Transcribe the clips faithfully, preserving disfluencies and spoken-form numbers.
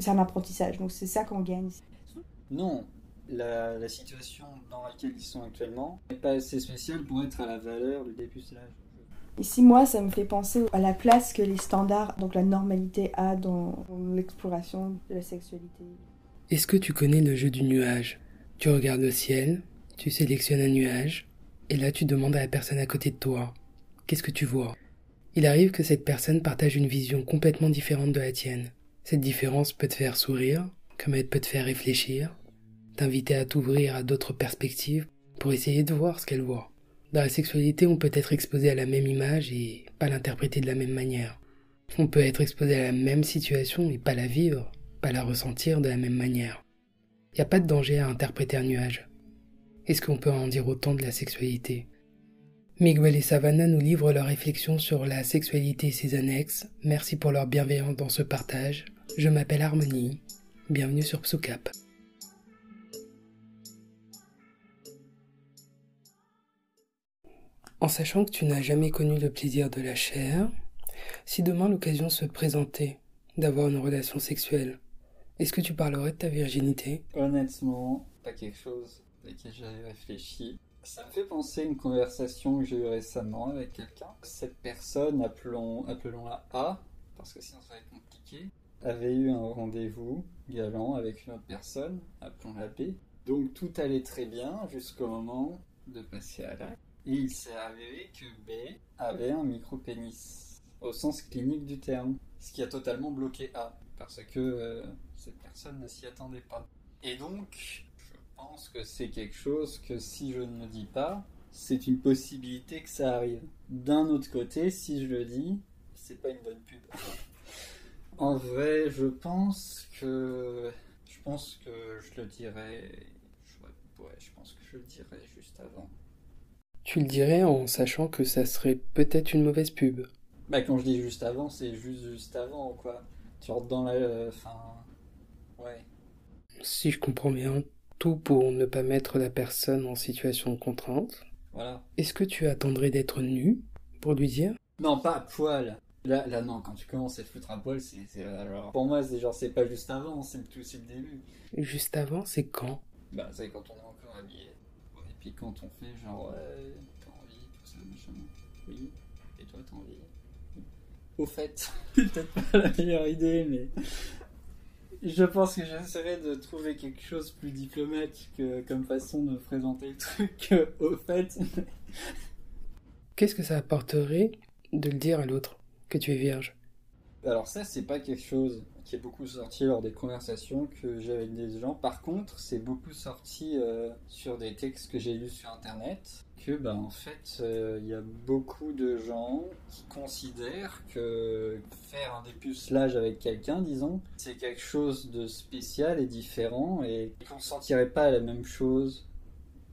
c'est un apprentissage, donc c'est ça qu'on gagne. Non, la, la situation dans laquelle ils sont actuellement n'est pas assez spéciale pour être à la valeur du dépucelage. Ici, moi, ça me fait penser à la place que les standards, donc la normalité, a dans l'exploration de la sexualité. Est-ce que tu connais le jeu du nuage ? Tu regardes le ciel, tu sélectionnes un nuage, et là tu demandes à la personne à côté de toi, qu'est-ce que tu vois ? Il arrive que cette personne partage une vision complètement différente de la tienne. Cette différence peut te faire sourire, comme elle peut te faire réfléchir, t'inviter à t'ouvrir à d'autres perspectives pour essayer de voir ce qu'elle voit. Dans la sexualité, on peut être exposé à la même image et pas l'interpréter de la même manière. On peut être exposé à la même situation et pas la vivre, pas la ressentir de la même manière. Il n'y a pas de danger à interpréter un nuage. Est-ce qu'on peut en dire autant de la sexualité ? Miguel et Savannah nous livrent leurs réflexions sur la sexualité et ses annexes. Merci pour leur bienveillance dans ce partage. Je m'appelle Harmonie. Bienvenue sur Psoucap. En sachant que tu n'as jamais connu le plaisir de la chair, si demain l'occasion se présentait d'avoir une relation sexuelle, est-ce que tu parlerais de ta virginité ? Honnêtement, pas quelque chose à laquelle j'avais réfléchi. Ça me fait penser à une conversation que j'ai eue récemment avec quelqu'un. Cette personne, appelons, appelons-la A, parce que sinon ça va être compliqué, avait eu un rendez-vous galant avec une autre personne, appelons-la B. Donc tout allait très bien jusqu'au moment de passer à l'acte. Et il s'est avéré que B avait un micro-pénis, au sens clinique du terme, ce qui a totalement bloqué A, parce que euh, cette personne ne s'y attendait pas. Et donc, je pense que c'est quelque chose que si je ne le dis pas, c'est une possibilité que ça arrive. D'un autre côté, si je le dis, c'est pas une bonne pub. En vrai, je pense que je pense que je le dirais. Je... Ouais, je pense que je le dirais juste avant. Tu le dirais en sachant que ça serait peut-être une mauvaise pub. Bah quand je dis juste avant, c'est juste juste avant, quoi. Tu rentres dans la... Enfin... Euh, ouais. Si je comprends bien, tout pour ne pas mettre la personne en situation de contrainte. Voilà. Est-ce que tu attendrais d'être nu pour lui dire ? Non, pas à poil. Là, là, non, quand tu commences à te foutre à poil, c'est... c'est alors, pour moi, c'est genre, c'est pas juste avant, c'est tout, c'est le début. Juste avant, c'est quand ? Bah, c'est quand on est encore habillé. Puis quand on fait genre, euh, t'as envie, tout ça, machin, oui, et toi t'as envie. Au fait, c'est peut-être pas la meilleure idée, mais je pense que j'essaierai de trouver quelque chose plus diplomate que, comme façon de présenter le truc, euh, au fait. Qu'est-ce que ça apporterait de le dire à l'autre, que tu es vierge ? Alors ça, c'est pas quelque chose qui est beaucoup sorti lors des conversations que j'ai avec des gens. Par contre, c'est beaucoup sorti euh, sur des textes que j'ai lus sur Internet, que ben, en fait, il euh, y a beaucoup de gens qui considèrent que faire un dépucelage avec quelqu'un, disons, c'est quelque chose de spécial et différent et qu'on ne sentirait pas la même chose.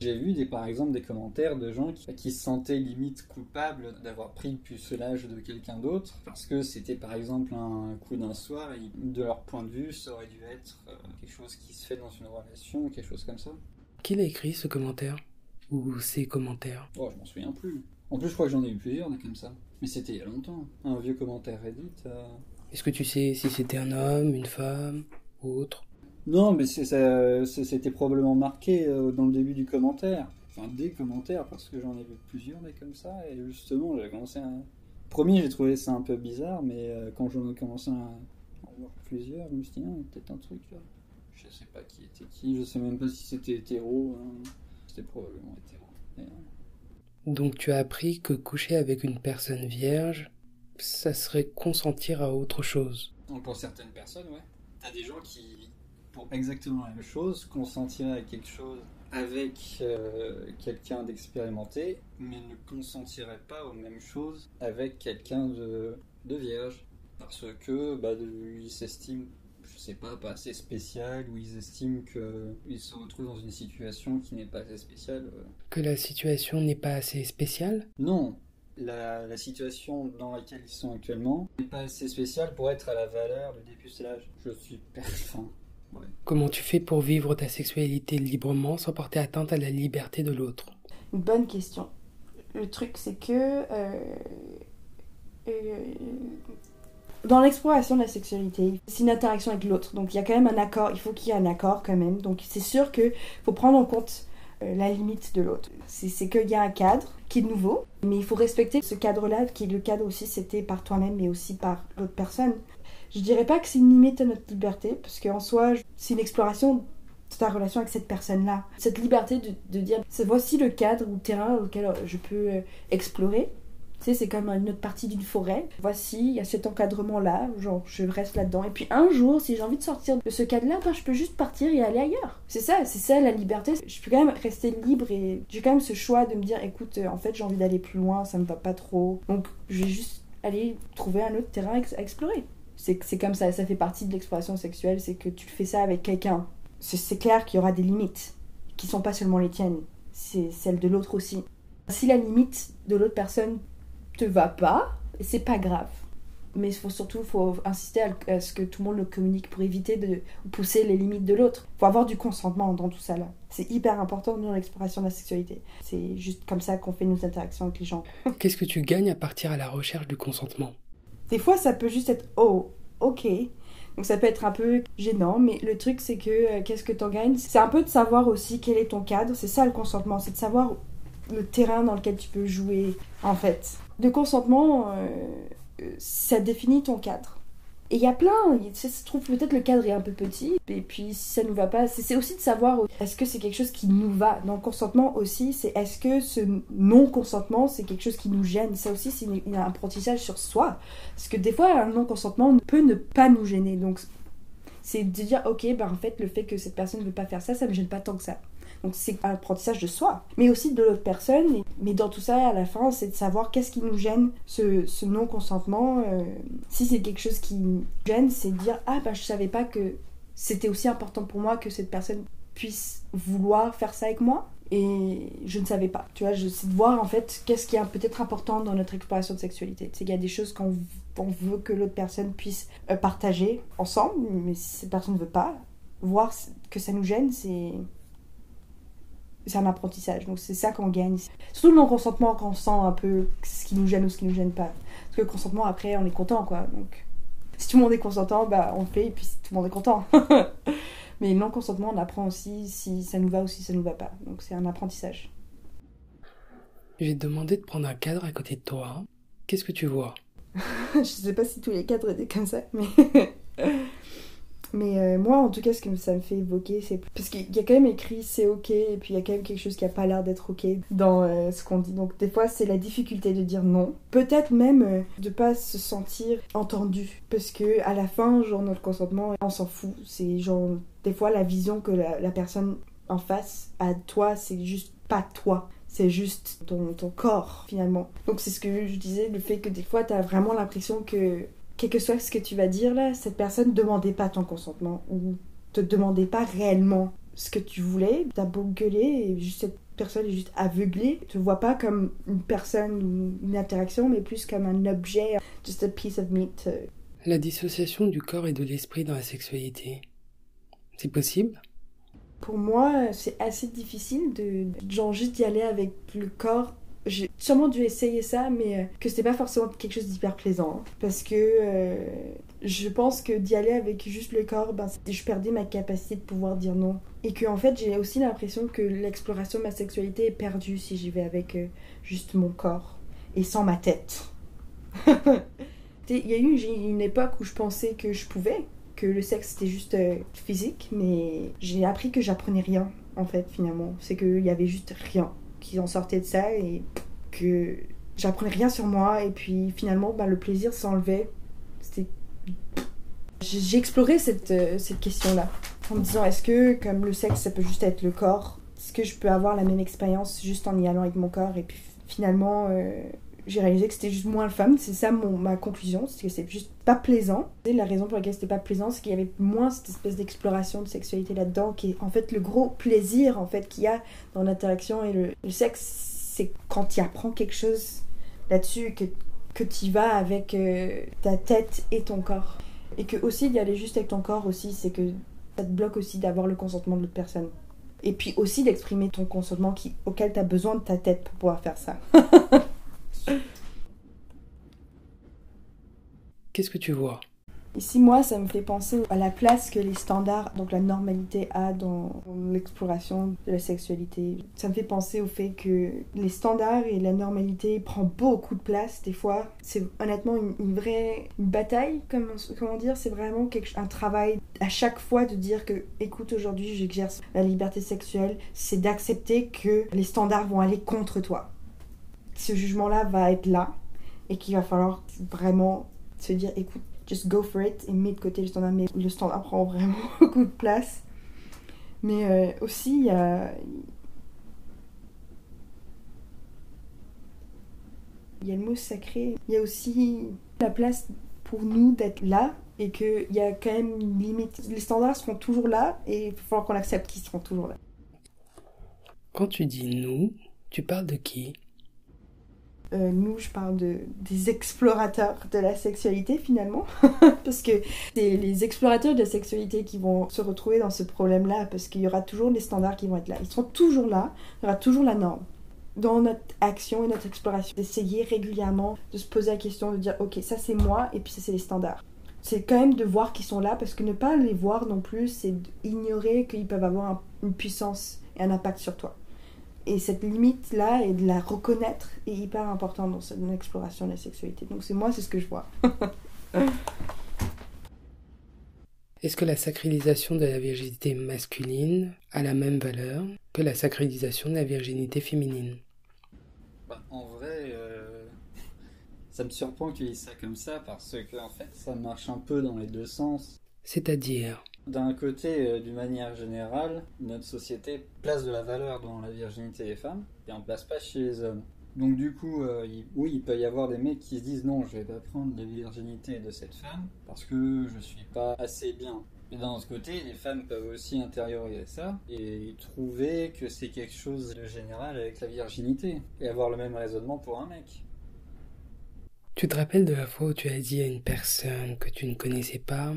J'ai vu des, par exemple des commentaires de gens qui, qui se sentaient limite coupables d'avoir pris le pucelage de quelqu'un d'autre parce que c'était par exemple un coup d'un soir et de leur point de vue ça aurait dû être euh, quelque chose qui se fait dans une relation, quelque chose comme ça. Qui l'a écrit ce commentaire ? Ou ces commentaires ? Oh, je m'en souviens plus. En plus je crois que j'en ai eu plusieurs là, comme ça. Mais c'était il y a longtemps. Un vieux commentaire Reddit. Euh... Est-ce que tu sais si c'était un homme, une femme, ou autre ? Non, mais c'est, ça, c'était probablement marqué dans le début du commentaire. Enfin, des commentaires, parce que j'en ai vu plusieurs, mais comme ça. Et justement, j'ai commencé à... Premier, j'ai trouvé ça un peu bizarre, mais quand j'en ai commencé à en voir plusieurs, je me suis dit, ah, peut-être un truc, là. Je sais pas qui était qui, je sais même pas si c'était hétéro. Hein. C'était probablement hétéro. Et... Donc tu as appris que coucher avec une personne vierge, ça serait consentir à autre chose. Donc pour certaines personnes, ouais. T'as des gens qui... pour exactement la même chose, consentiraient à quelque chose avec euh, quelqu'un d'expérimenté, mais ne consentiraient pas aux mêmes choses avec quelqu'un de, de vierge. Parce que bah, ils s'estiment, je sais pas, pas assez spécial, ou ils estiment qu'ils se retrouvent dans une situation qui n'est pas assez spéciale. Que la situation n'est pas assez spéciale ? Non, la, la situation dans laquelle ils sont actuellement n'est pas assez spéciale pour être à la valeur du dépucelage. Je suis perfin. Ouais. Comment tu fais pour vivre ta sexualité librement sans porter atteinte à la liberté de l'autre ? Une bonne question. Le truc, c'est que... Euh, euh, Dans l'exploration de la sexualité, c'est une interaction avec l'autre. Donc il y a quand même un accord, il faut qu'il y ait un accord quand même. Donc c'est sûr qu'il faut prendre en compte la limite de l'autre. C'est, c'est qu'il y a un cadre qui est nouveau, mais il faut respecter ce cadre-là, qui est le cadre aussi, c'était par toi-même, mais aussi par l'autre personne. Je dirais pas que c'est une limite à notre liberté, parce qu'en soi, c'est une exploration de ta relation avec cette personne-là. Cette liberté de, de dire, voici le cadre ou terrain auquel je peux explorer. Tu sais, c'est comme une autre partie d'une forêt. Voici, il y a cet encadrement-là, genre je reste là-dedans. Et puis un jour, si j'ai envie de sortir de ce cadre-là, ben, je peux juste partir et aller ailleurs. C'est ça, c'est ça la liberté. Je peux quand même rester libre et j'ai quand même ce choix de me dire, écoute, en fait, j'ai envie d'aller plus loin, ça me va pas trop. Donc, je vais juste aller trouver un autre terrain à explorer. C'est, c'est comme ça, ça fait partie de l'exploration sexuelle, c'est que tu fais ça avec quelqu'un. C'est, c'est clair qu'il y aura des limites, qui sont pas seulement les tiennes, c'est celles de l'autre aussi. Si la limite de l'autre personne te va pas, c'est pas grave. Mais faut surtout faut insister à ce que tout le monde le communique pour éviter de pousser les limites de l'autre. Faut avoir du consentement dans tout ça là. C'est hyper important dans l'exploration de la sexualité. C'est juste comme ça qu'on fait nos interactions avec les gens. Qu'est-ce que tu gagnes à partir à la recherche du consentement ? Des fois, ça peut juste être « oh, ok ». Donc ça peut être un peu gênant, mais le truc, c'est que euh, qu'est-ce que t'en gagnes ? C'est un peu de savoir aussi quel est ton cadre, c'est ça le consentement, c'est de savoir le terrain dans lequel tu peux jouer, en fait. Le consentement, euh, ça définit ton cadre. Et il y a plein, ça se trouve peut-être le cadre est un peu petit, et puis si ça nous va pas, c'est, c'est aussi de savoir est-ce que c'est quelque chose qui nous va. Dans le consentement aussi, c'est est-ce que ce non-consentement, c'est quelque chose qui nous gêne. Ça aussi, c'est une, une, un apprentissage sur soi. Parce que des fois, un non-consentement peut ne pas nous gêner. Donc, c'est de dire, ok, ben, en fait, le fait que cette personne ne veut pas faire ça, ça me gêne pas tant que ça. Donc c'est un apprentissage de soi, mais aussi de l'autre personne. Mais dans tout ça, à la fin, c'est de savoir qu'est-ce qui nous gêne, ce, ce non-consentement. Euh, si c'est quelque chose qui nous gêne, c'est de dire « Ah, bah, je savais pas que c'était aussi important pour moi que cette personne puisse vouloir faire ça avec moi. » Et je ne savais pas. Tu vois, je, c'est de voir, en fait, qu'est-ce qui est peut-être important dans notre exploration de sexualité. C'est qu'il y a des choses qu'on on veut que l'autre personne puisse partager ensemble, mais si cette personne ne veut pas, voir que ça nous gêne, c'est... C'est un apprentissage, donc c'est ça qu'on gagne. Surtout le non-consentement, quand on sent un peu ce qui nous gêne ou ce qui nous gêne pas. Parce que le consentement, après, on est content, quoi. Donc, si tout le monde est consentant, bah, on le fait, et puis tout le monde est content. Mais le non-consentement, on apprend aussi si ça nous va ou si ça nous va pas. Donc c'est un apprentissage. Je vais te demander de prendre un cadre à côté de toi. Hein. Qu'est-ce que tu vois ? Je sais pas si tous les cadres étaient comme ça, mais... Mais euh, moi, en tout cas, ce que ça me fait évoquer, c'est... Parce qu'il y a quand même écrit « c'est ok » et puis il y a quand même quelque chose qui n'a pas l'air d'être ok dans euh, ce qu'on dit. Donc des fois, c'est la difficulté de dire non. Peut-être même euh, de ne pas se sentir entendu. Parce que à la fin, genre, notre consentement, on s'en fout. C'est genre, des fois, la vision que la, la personne en face à toi, c'est juste pas toi. C'est juste ton, ton corps, finalement. Donc c'est ce que je disais, le fait que des fois, t'as vraiment l'impression que... Quel que soit ce que tu vas dire là, cette personne ne demandait pas ton consentement ou te demandait pas réellement ce que tu voulais. T'as beau gueuler et juste cette personne est juste aveuglée. Tu te vois pas comme une personne ou une interaction, mais plus comme un objet, just a piece of meat. La dissociation du corps et de l'esprit dans la sexualité, c'est possible ? Pour moi, c'est assez difficile de genre juste y aller avec le corps. J'ai sûrement dû essayer ça, mais que c'était pas forcément quelque chose d'hyper plaisant. Parce que euh, je pense que d'y aller avec juste le corps, ben, je perdais ma capacité de pouvoir dire non. Et que en fait, j'ai aussi l'impression que l'exploration de ma sexualité est perdue si j'y vais avec euh, juste mon corps et sans ma tête. Il y a eu une époque où je pensais que je pouvais, que le sexe c'était juste euh, physique, mais j'ai appris que j'apprenais rien, en fait, finalement. C'est qu'il y avait juste rien qui en sortait de ça et que j'apprenais rien sur moi et puis finalement bah, le plaisir s'enlevait. C'était... J'ai exploré cette, cette question-là en me disant est-ce que comme le sexe ça peut juste être le corps, est-ce que je peux avoir la même expérience juste en y allant avec mon corps et puis finalement euh, j'ai réalisé que c'était juste moins le fun, c'est ça mon, ma conclusion, c'est que c'est juste pas plaisant. Et la raison pour laquelle c'était pas plaisant c'est qu'il y avait moins cette espèce d'exploration de sexualité là-dedans qui est en fait le gros plaisir en fait, qu'il y a dans l'interaction et le, le sexe c'est quand tu apprends quelque chose là-dessus que, que tu y vas avec euh, ta tête et ton corps et que aussi d'y aller juste avec ton corps aussi c'est que ça te bloque aussi d'avoir le consentement de l'autre personne et puis aussi d'exprimer ton consentement qui, auquel tu as besoin de ta tête pour pouvoir faire ça. qu'est-ce que tu vois? Ici, moi, ça me fait penser à la place que les standards, donc la normalité, a dans l'exploration de la sexualité. Ça me fait penser au fait que les standards et la normalité prennent beaucoup de place, des fois. C'est honnêtement une, une vraie une bataille, comme, comment dire, c'est vraiment quelque, un travail à chaque fois de dire que, écoute, aujourd'hui, j'exerce la liberté sexuelle, c'est d'accepter que les standards vont aller contre toi. Ce jugement-là va être là, et qu'il va falloir vraiment se dire, écoute, just go for it, et mets de côté le standard, mais le standard prend vraiment beaucoup de place. Mais euh, aussi, il y a... il y a le mot sacré. Il y a aussi la place pour nous d'être là, et qu'il y a quand même une limite. Les standards seront toujours là, et il va falloir qu'on accepte qu'ils seront toujours là. Quand tu dis « nous », tu parles de qui ? Euh, nous, je parle de, des explorateurs de la sexualité, finalement. Parce que c'est les explorateurs de la sexualité qui vont se retrouver dans ce problème-là, parce qu'il y aura toujours les standards qui vont être là. Ils seront toujours là, il y aura toujours la norme. Dans notre action et notre exploration, d'essayer régulièrement de se poser la question, de dire « Ok, ça c'est moi, et puis ça c'est les standards ». C'est quand même de voir qu'ils sont là, parce que ne pas les voir non plus, c'est ignorer qu'ils peuvent avoir un, une puissance et un impact sur toi. Et cette limite-là, et de la reconnaître, est hyper importante dans, dans l'exploration de la sexualité. Donc c'est moi, c'est ce que je vois. Est-ce que la sacralisation de la virginité masculine a la même valeur que la sacralisation de la virginité féminine? Bah, en vrai, euh, ça me surprend qu'il y ait ça comme ça, parce que en fait, ça marche un peu dans les deux sens. C'est-à-dire? D'un côté, euh, d'une manière générale, notre société place de la valeur dans la virginité des femmes et on ne place pas chez les hommes. Donc du coup, euh, il, oui, il peut y avoir des mecs qui se disent « Non, je ne vais pas prendre la virginité de cette femme parce que je ne suis pas assez bien ». Et d'un autre côté, les femmes peuvent aussi intérioriser ça et trouver que c'est quelque chose de général avec la virginité et avoir le même raisonnement pour un mec. Tu te rappelles de la fois où tu as dit à une personne que tu ne connaissais pas ?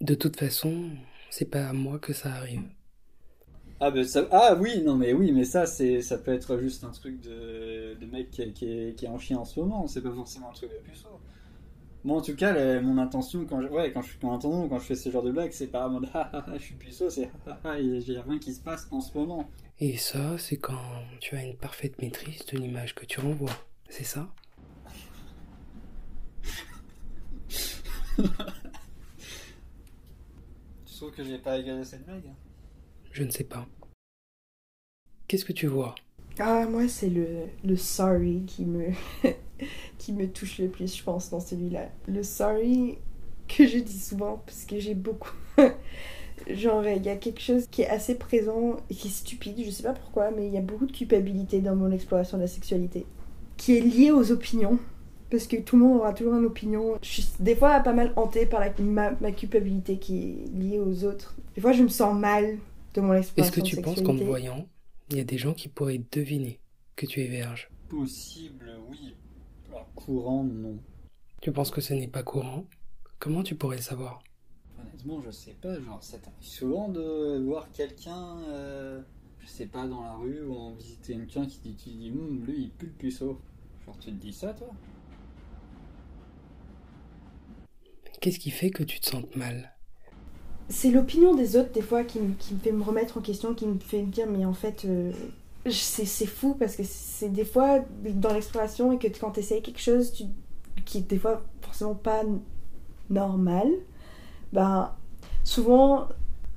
De toute façon, c'est pas à moi que ça arrive. Ah, ben ça. Ah oui, non, mais oui, mais ça, c'est, ça peut être juste un truc de, de mec qui, qui, est, qui est en chien en ce moment, c'est pas forcément un truc de puceau. Moi, en tout cas, la, mon intention, quand je, ouais, quand, je, quand, quand je fais ce genre de blague, c'est pas à mon ah, ah, ah, je suis puceau, c'est ah, ah, il y a rien qui se passe en ce moment. Et ça, c'est quand tu as une parfaite maîtrise de l'image que tu renvoies, c'est ça? Je trouve que j'ai pas égalé cette blague. Je ne sais pas. Qu'est-ce que tu vois? Ah, moi, c'est le, le sorry qui me, qui me touche le plus, je pense, dans celui-là. Le sorry que je dis souvent, parce que j'ai beaucoup... Genre, il y a quelque chose qui est assez présent et qui est stupide, je sais pas pourquoi, mais il y a beaucoup de culpabilité dans mon exploration de la sexualité, qui est liée aux opinions. Parce que tout le monde aura toujours une opinion. Je suis des fois pas mal hantée par la, ma, ma culpabilité qui est liée aux autres. Des fois, je me sens mal de mon expérience. Est-ce que tu penses qu'en te voyant, il y a des gens qui pourraient deviner que tu es vierge? Possible, oui. Alors, courant, non. Tu penses que ce n'est pas courant? Comment tu pourrais le savoir? Honnêtement, je sais pas. Genre, ça t'arrive souvent de voir quelqu'un, euh, je sais pas, dans la rue ou en visiter quelqu'un qui dit, qui dit hum, lui, il pue le puceau. Genre, tu te dis ça, toi? Qu'est-ce qui fait que tu te sentes mal? C'est l'opinion des autres, des fois, qui me, qui me fait me remettre en question, qui me fait me dire, mais en fait, euh, c'est, c'est fou, parce que c'est des fois, dans l'exploration, et que quand tu essayes quelque chose tu, qui est des fois forcément pas normal, ben, souvent,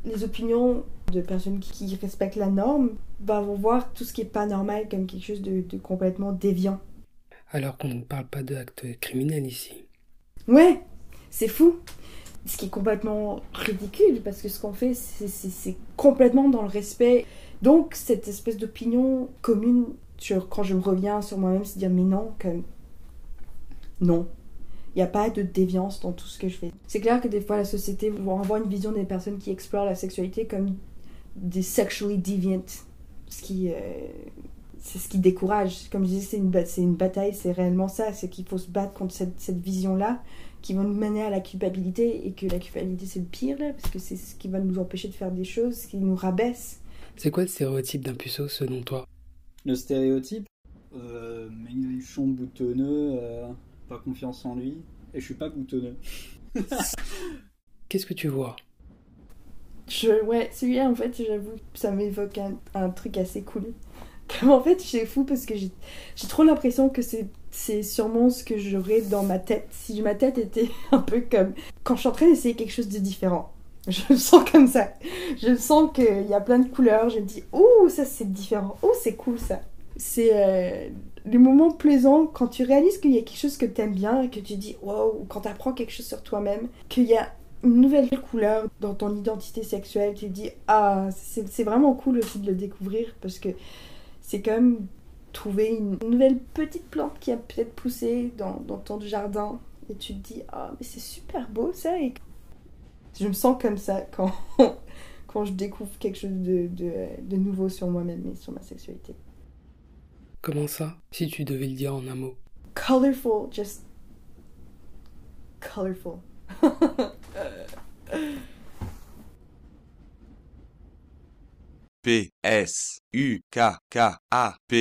les opinions de personnes qui, qui respectent la norme ben, vont voir tout ce qui est pas normal comme quelque chose de, de complètement déviant. Alors qu'on ne parle pas d'actes criminels ici. Ouais! C'est fou, ce qui est complètement ridicule, parce que ce qu'on fait, c'est, c'est, c'est complètement dans le respect. Donc, cette espèce d'opinion commune, sur, quand je me reviens sur moi-même, c'est de dire, mais non, comme... non, il n'y a pas de déviance dans tout ce que je fais. C'est clair que des fois, la société vous renvoie une vision des personnes qui explorent la sexualité comme des sexually deviant, ce qui... Euh... C'est ce qui décourage. Comme je disais, c'est une, c'est une bataille, c'est réellement ça. C'est qu'il faut se battre contre cette, cette vision-là qui va nous mener à la culpabilité et que la culpabilité, c'est le pire, là, parce que c'est ce qui va nous empêcher de faire des choses, ce qui nous rabaisse. C'est quoi le stéréotype d'un puceau, selon toi? Le stéréotype euh, ménichon boutonneux, euh, pas confiance en lui. et je suis pas boutonneux. Qu'est-ce que tu vois ? Je, ouais, celui-là, en fait, j'avoue, ça m'évoque un, un truc assez cool. Comme en fait, c'est fou parce que j'ai, j'ai trop l'impression que c'est, c'est sûrement ce que j'aurais dans ma tête. Si ma tête était un peu comme... Quand je suis en train d'essayer quelque chose de différent, je me sens comme ça. Je me sens qu'il y a plein de couleurs. Je me dis, ouh, ça c'est différent. Ouh, c'est cool ça. C'est euh, les moments plaisants quand tu réalises qu'il y a quelque chose que t'aimes bien et que tu dis, wow, quand t'apprends quelque chose sur toi-même, qu'il y a une nouvelle couleur dans ton identité sexuelle, tu te dis, ah, c'est, c'est vraiment cool aussi de le découvrir parce que c'est quand même trouver une nouvelle petite plante qui a peut-être poussé dans, dans ton jardin et tu te dis, ah, mais c'est super beau ça. Et je me sens comme ça quand, quand je découvre quelque chose de, de, de nouveau sur moi-même et sur ma sexualité. Comment ça, si tu devais le dire en un mot? Colorful, just colorful. P S U K K A P